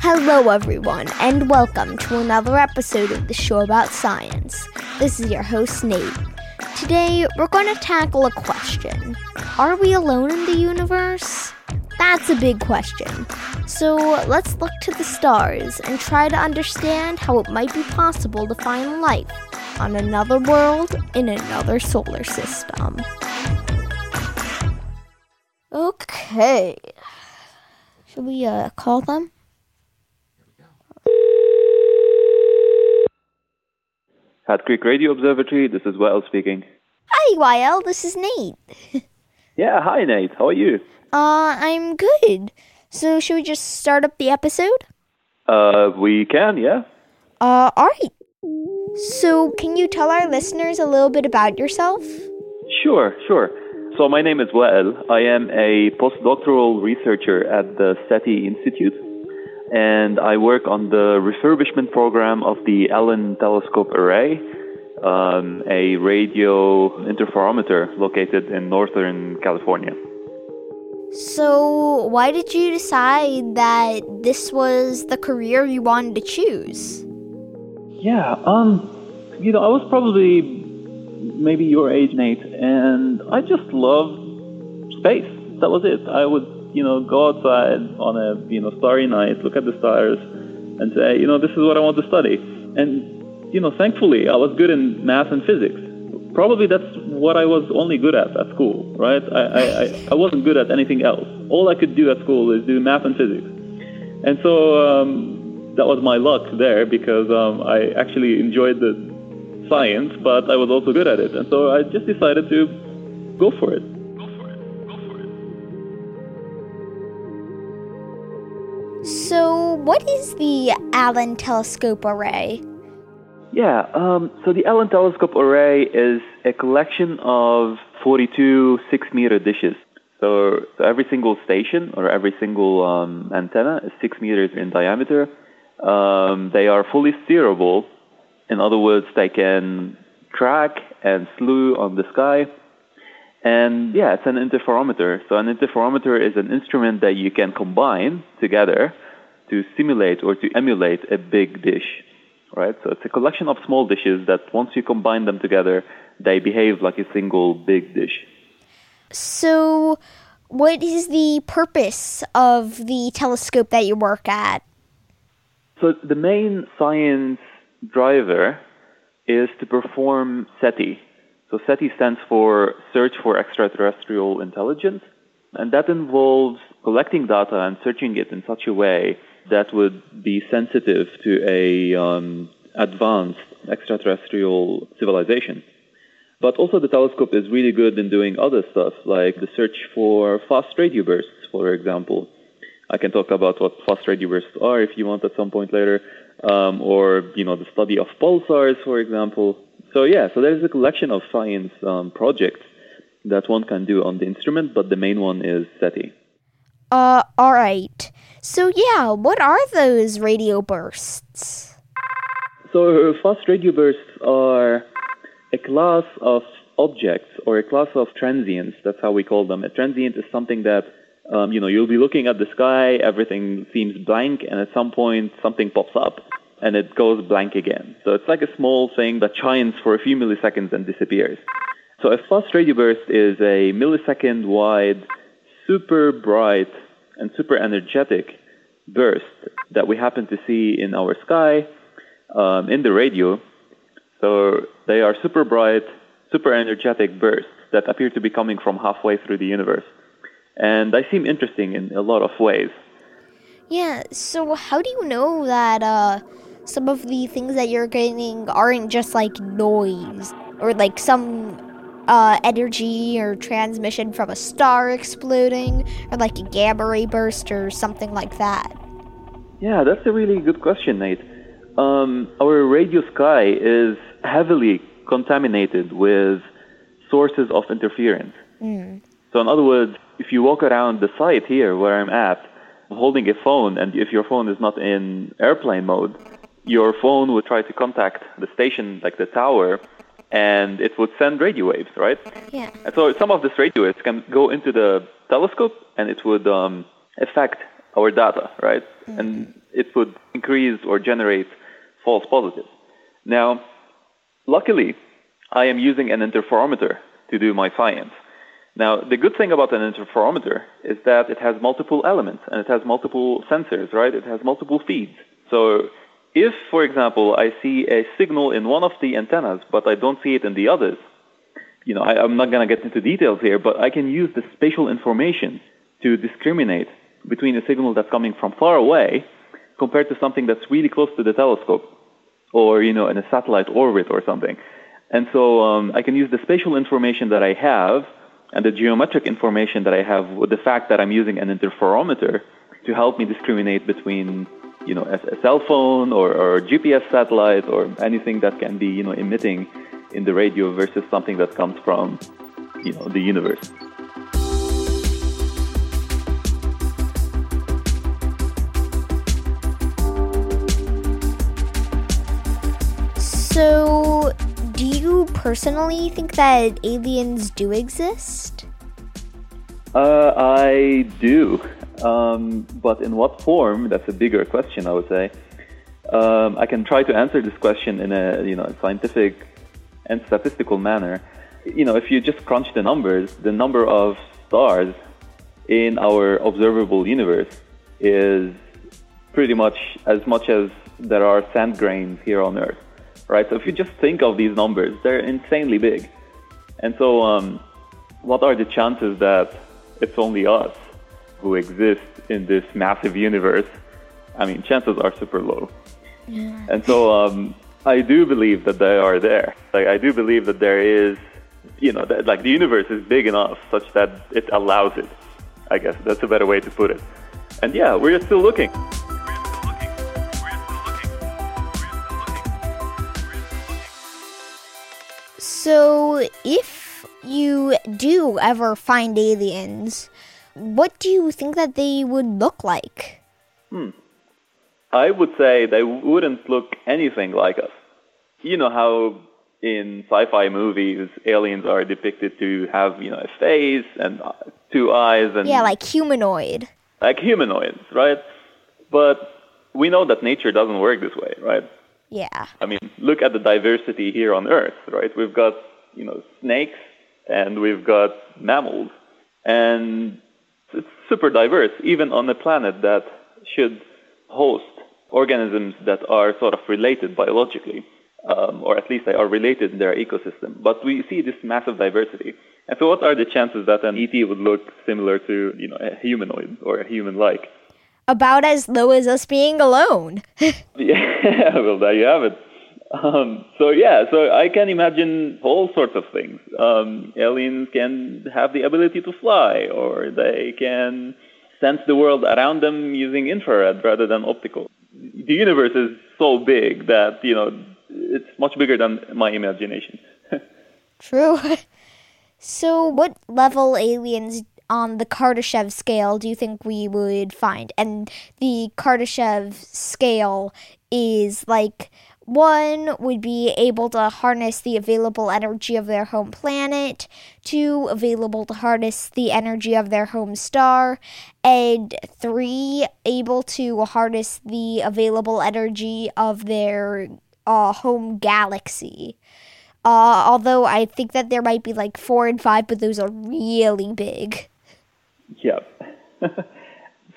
Hello everyone, and welcome to another episode of The Show About Science. This is your host, Nate. Today, we're going to tackle a question. Are we alone in the universe? That's a big question. So let's look to the stars and try to understand how it might be possible to find life on another world in another solar system. Okay. Should we call them? Hat Creek Radio Observatory, this is Wael speaking. Hi, Wael, this is Nate. Yeah, hi, Nate, how are you? I'm good. So, should we just start up the episode? We can, yeah. Alright. So, can you tell our listeners a little bit about yourself? Sure. So, my name is Wael. I am a postdoctoral researcher at the SETI Institute. And I work on the refurbishment program of the Allen Telescope Array, a radio interferometer located in Northern California. So why did you decide that this was the career you wanted to choose? Yeah, I was probably maybe your age, Nate, and I just loved space. That was it. I would go outside on a starry night, look at the stars, and say, this is what I want to study. And thankfully, I was good in math and physics. Probably that's what I was only good at school, right? I wasn't good at anything else. All I could do at school is do math and physics. And so that was my luck there, because I actually enjoyed the science, but I was also good at it. And so I just decided to go for it. So, what is the Allen Telescope Array? Yeah, so the Allen Telescope Array is a collection of 42 6-meter dishes. So every single station or every single antenna is 6 meters in diameter. They are fully steerable. In other words, they can track and slew on the sky. And yeah, it's an interferometer. So an interferometer is an instrument that you can combine together to simulate or to emulate a big dish, right? So it's a collection of small dishes that once you combine them together, they behave like a single big dish. So what is the purpose of the telescope that you work at? So the main science driver is to perform SETI. So SETI stands for Search for Extraterrestrial Intelligence, and that involves collecting data and searching it in such a way that would be sensitive to a advanced extraterrestrial civilization. But also the telescope is really good in doing other stuff, like the search for fast radio bursts, for example. I can talk about what fast radio bursts are if you want at some point later, or the study of pulsars, for example. So yeah, so there's a collection of science projects that one can do on the instrument, but the main one is SETI. All right. So yeah, what are those radio bursts? So fast radio bursts are a class of objects or a class of transients. That's how we call them. A transient is something that, you'll be looking at the sky, everything seems blank, and at some point something pops up and it goes blank again. So it's like a small thing that shines for a few milliseconds and disappears. So a fast radio burst is a millisecond wide, super bright and super energetic bursts that we happen to see in our sky, in the radio. So they are super bright, super energetic bursts that appear to be coming from halfway through the universe. And they seem interesting in a lot of ways. Yeah, so how do you know that some of the things that you're getting aren't just like noise or like some energy or transmission from a star exploding or like a gamma ray burst or something like that? Yeah, that's a really good question, Nate. Our radio sky is heavily contaminated with sources of interference. Mm. So in other words, if you walk around the site here where I'm at, holding a phone, and if your phone is not in airplane mode, your phone would try to contact the station, like the tower, and it would send radio waves, right? Yeah. And so some of these radio waves can go into the telescope, and it would affect our data, right? Mm-hmm. And it would increase or generate false positives. Now, luckily, I am using an interferometer to do my science. Now, the good thing about an interferometer is that it has multiple elements and it has multiple sensors, right? It has multiple feeds. So if, for example, I see a signal in one of the antennas, but I don't see it in the others, you know, I'm not going to get into details here, but I can use the spatial information to discriminate between a signal that's coming from far away compared to something that's really close to the telescope or, you know, in a satellite orbit or something. And so I can use the spatial information that I have and the geometric information that I have with the fact that I'm using an interferometer to help me discriminate between, you know, a cell phone or a GPS satellite or anything that can be, you know, emitting in the radio versus something that comes from, you know, the universe. So, do you personally think that aliens do exist? I do. But in what form? That's a bigger question, I would say. I can try to answer this question in a, you know, scientific and statistical manner. You know, if you just crunch the numbers, the number of stars in our observable universe is pretty much as there are sand grains here on Earth. Right, so if you just think of these numbers, they're insanely big. And so what are the chances that it's only us who exist in this massive universe? I mean, chances are super low. Yeah. And so I do believe that they are there. Like, I do believe that there is, you know, that, like, the universe is big enough such that it allows it. I guess that's a better way to put it. And yeah, we're still looking. So, if you do ever find aliens, what do you think that they would look like? I would say they wouldn't look anything like us. You know how in sci-fi movies, aliens are depicted to have, you know, a face and two eyes and... Yeah, like humanoid. Like humanoids, right? But we know that nature doesn't work this way, right? Yeah. I mean, look at the diversity here on Earth, right? We've got, you know, snakes and we've got mammals. And it's super diverse, even on a planet that should host organisms that are sort of related biologically, or at least they are related in their ecosystem. But we see this massive diversity. And so what are the chances that an ET would look similar to, you know, a humanoid or a human-like? About as low as us being alone. Yeah, well, there you have it. So I can imagine all sorts of things. Aliens can have the ability to fly, or they can sense the world around them using infrared rather than optical. The universe is so big that, you know, it's much bigger than my imagination. True. So what level aliens on the Kardashev scale do you think we would find? And the Kardashev scale is like one would be able to harness the available energy of their home planet, two available to harness the energy of their home star, and three able to harness the available energy of their home galaxy. Although I think that there might be like 4 and 5, but those are really big. Yeah.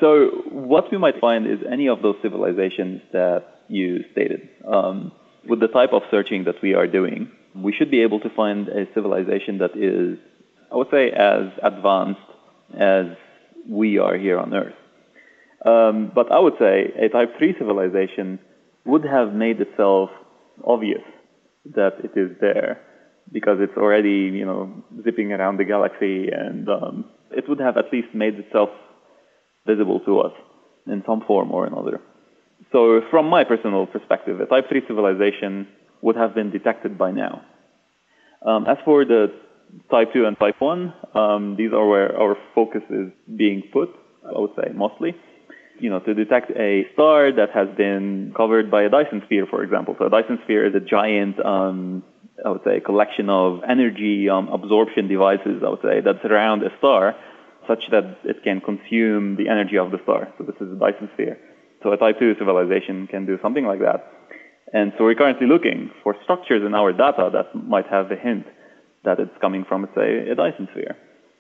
So what we might find is any of those civilizations that you stated. With the type of searching that we are doing, we should be able to find a civilization that is, I would say, as advanced as we are here on Earth. But I would say a type 3 civilization would have made itself obvious that it is there because it's already, you know, zipping around the galaxy, and it would have at least made itself visible to us in some form or another. So from my personal perspective, a type 3 civilization would have been detected by now. As for the type 2 and type 1, these are where our focus is being put, I would say, mostly. You know, to detect a star that has been covered by a Dyson sphere, for example. So a Dyson sphere is a giant, I would say, collection of energy absorption devices, I would say, that surround a star such that it can consume the energy of the star. So this is a Dyson sphere. So a type 2 civilization can do something like that. And so we're currently looking for structures in our data that might have a hint that it's coming from, say, a Dyson sphere.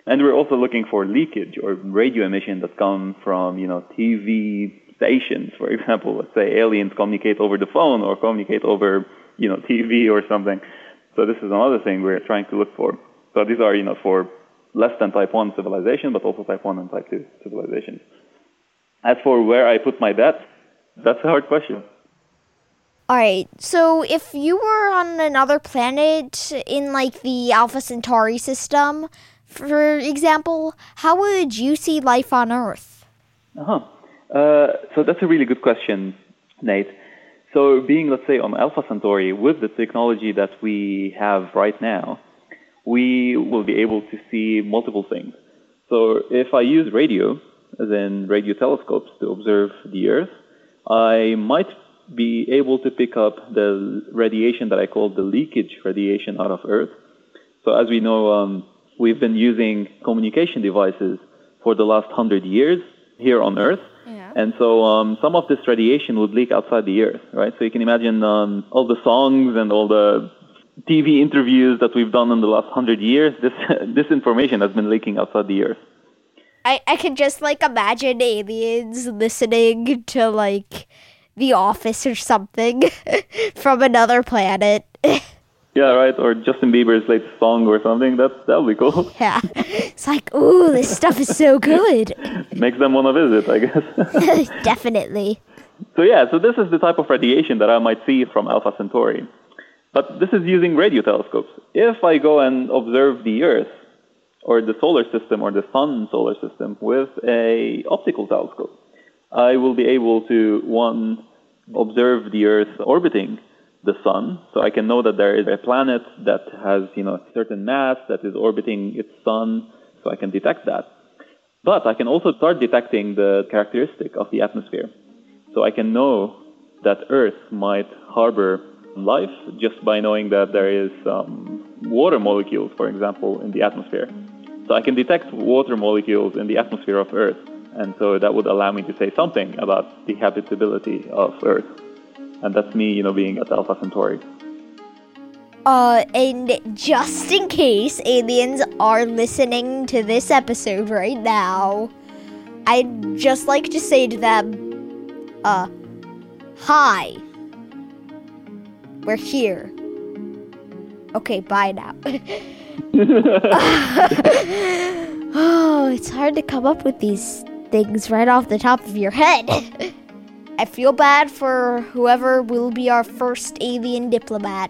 And we're also looking for leakage or radio emission that come from, you know, TV stations, for example. Let's say aliens communicate over the phone or communicate over, you know, TV or something. So this is another thing we're trying to look for. So these are, you know, for less than type 1 civilization, but also type 1 and type 2 civilizations. As for where I put my bet, that's a hard question. All right, so if you were on another planet in, like, the Alpha Centauri system, for example, how would you see life on Earth? So that's a really good question, Nate. So being, let's say, on Alpha Centauri, with the technology that we have right now, we will be able to see multiple things. So if I use radio, as in radio telescopes, to observe the Earth, I might be able to pick up the radiation that I call the leakage radiation out of Earth. So as we know, we've been using communication devices for the last 100 years here on Earth. Yeah. And so some of this radiation would leak outside the Earth, right? So you can imagine all the songs and all the TV interviews that we've done in the last 100 years, this information has been leaking outside the Earth. I can just, like, imagine aliens listening to, like, The Office or something from another planet. Yeah, right, or Justin Bieber's latest song or something. That'll be cool. Yeah, it's like, ooh, this stuff is so good. Makes them want to visit, I guess. Definitely. So yeah, so this is the type of radiation that I might see from Alpha Centauri. But this is using radio telescopes. If I go and observe the Earth, or the solar system, or the sun solar system, with a optical telescope, I will be able to, one, observe the Earth orbiting the sun, so I can know that there is a planet that has, you know, a certain mass that is orbiting its sun, so I can detect that. But I can also start detecting the characteristic of the atmosphere. So I can know that Earth might harbor life just by knowing that there is water molecules, for example, in the atmosphere. So I can detect water molecules in the atmosphere of Earth. And so that would allow me to say something about the habitability of Earth. And that's me, you know, being at Alpha Centauri. And just in case aliens are listening to this episode right now, I'd just like to say to them, hi. We're here. Okay, bye now. Oh, it's hard to come up with these things right off the top of your head. I feel bad for whoever will be our first alien diplomat.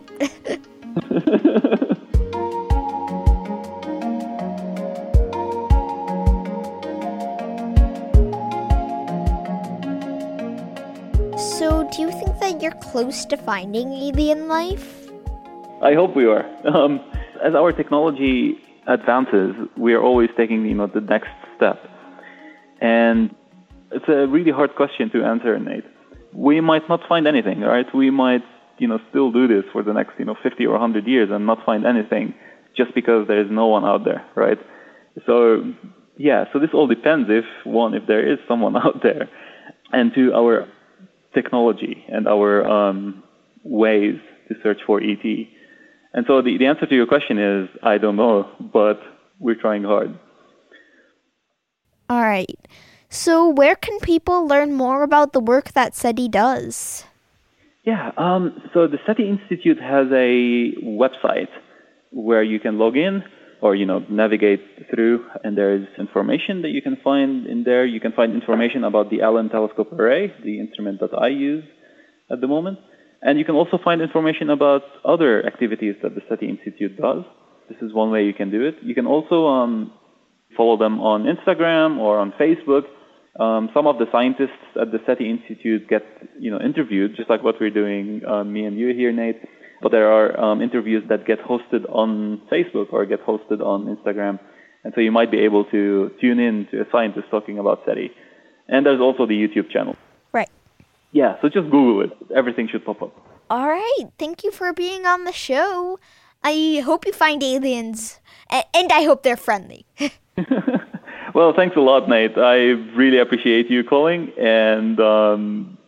So, do you think that you're close to finding alien life? I hope we are. As our technology advances, we are always taking, you know, the next step. And it's a really hard question to answer, Nate. We might not find anything, right? We might, you know, still do this for the next, you know, 50 or 100 years and not find anything just because there is no one out there, right? So, yeah, so this all depends if there is someone out there. And to our technology and our ways to search for ET. And so the answer to your question is, I don't know, but we're trying hard. All right. So where can people learn more about the work that SETI does? Yeah, so the SETI Institute has a website where you can log in or, navigate through, and there is information that you can find in there. You can find information about the Allen Telescope Array, the instrument that I use at the moment. And you can also find information about other activities that the SETI Institute does. This is one way you can do it. You can also follow them on Instagram or on Facebook. Some of the scientists at the SETI Institute get, interviewed, just like what we're doing, me and you here, Nate. But there are interviews that get hosted on Facebook or get hosted on Instagram. And so you might be able to tune in to a scientist talking about SETI. And there's also the YouTube channel. Right. Yeah, so just Google it. Everything should pop up. All right. Thank you for being on the show. I hope you find aliens. And I hope they're friendly. Well, thanks a lot, Nate. I really appreciate you calling, and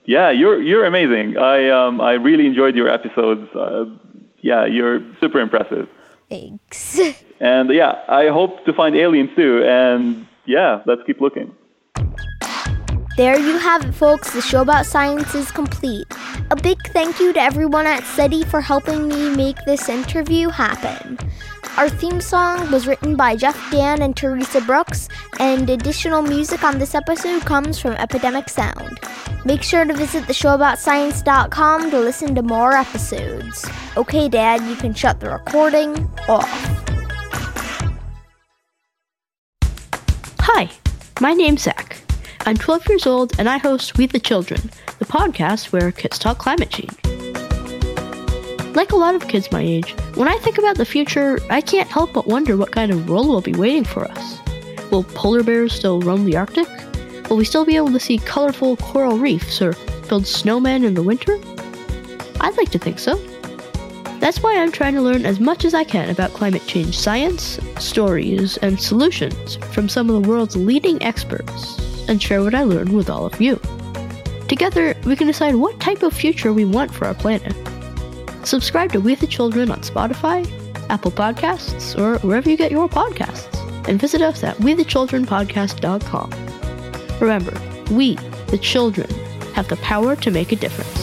you're amazing. I really enjoyed your episodes. You're super impressive. Thanks. And I hope to find aliens too. And let's keep looking. There you have it, folks. The Show About Science is complete. A big thank you to everyone at SETI for helping me make this interview happen. Our theme song was written by Jeff Dan and Teresa Brooks, and additional music on this episode comes from Epidemic Sound. Make sure to visit theshowaboutscience.com to listen to more episodes. Okay, Dad, you can shut the recording off. Hi, my name's Zach. I'm 12 years old, and I host We the Children, the podcast where kids talk climate change. Like a lot of kids my age, when I think about the future, I can't help but wonder what kind of world will be waiting for us. Will polar bears still roam the Arctic? Will we still be able to see colorful coral reefs or build snowmen in the winter? I'd like to think so. That's why I'm trying to learn as much as I can about climate change science, stories, and solutions from some of the world's leading experts, and share what I learn with all of you. Together, we can decide what type of future we want for our planet. Subscribe to We the Children on Spotify, Apple Podcasts, or wherever you get your podcasts. And visit us at WeTheChildrenPodcast.com. Remember, we, the children, have the power to make a difference.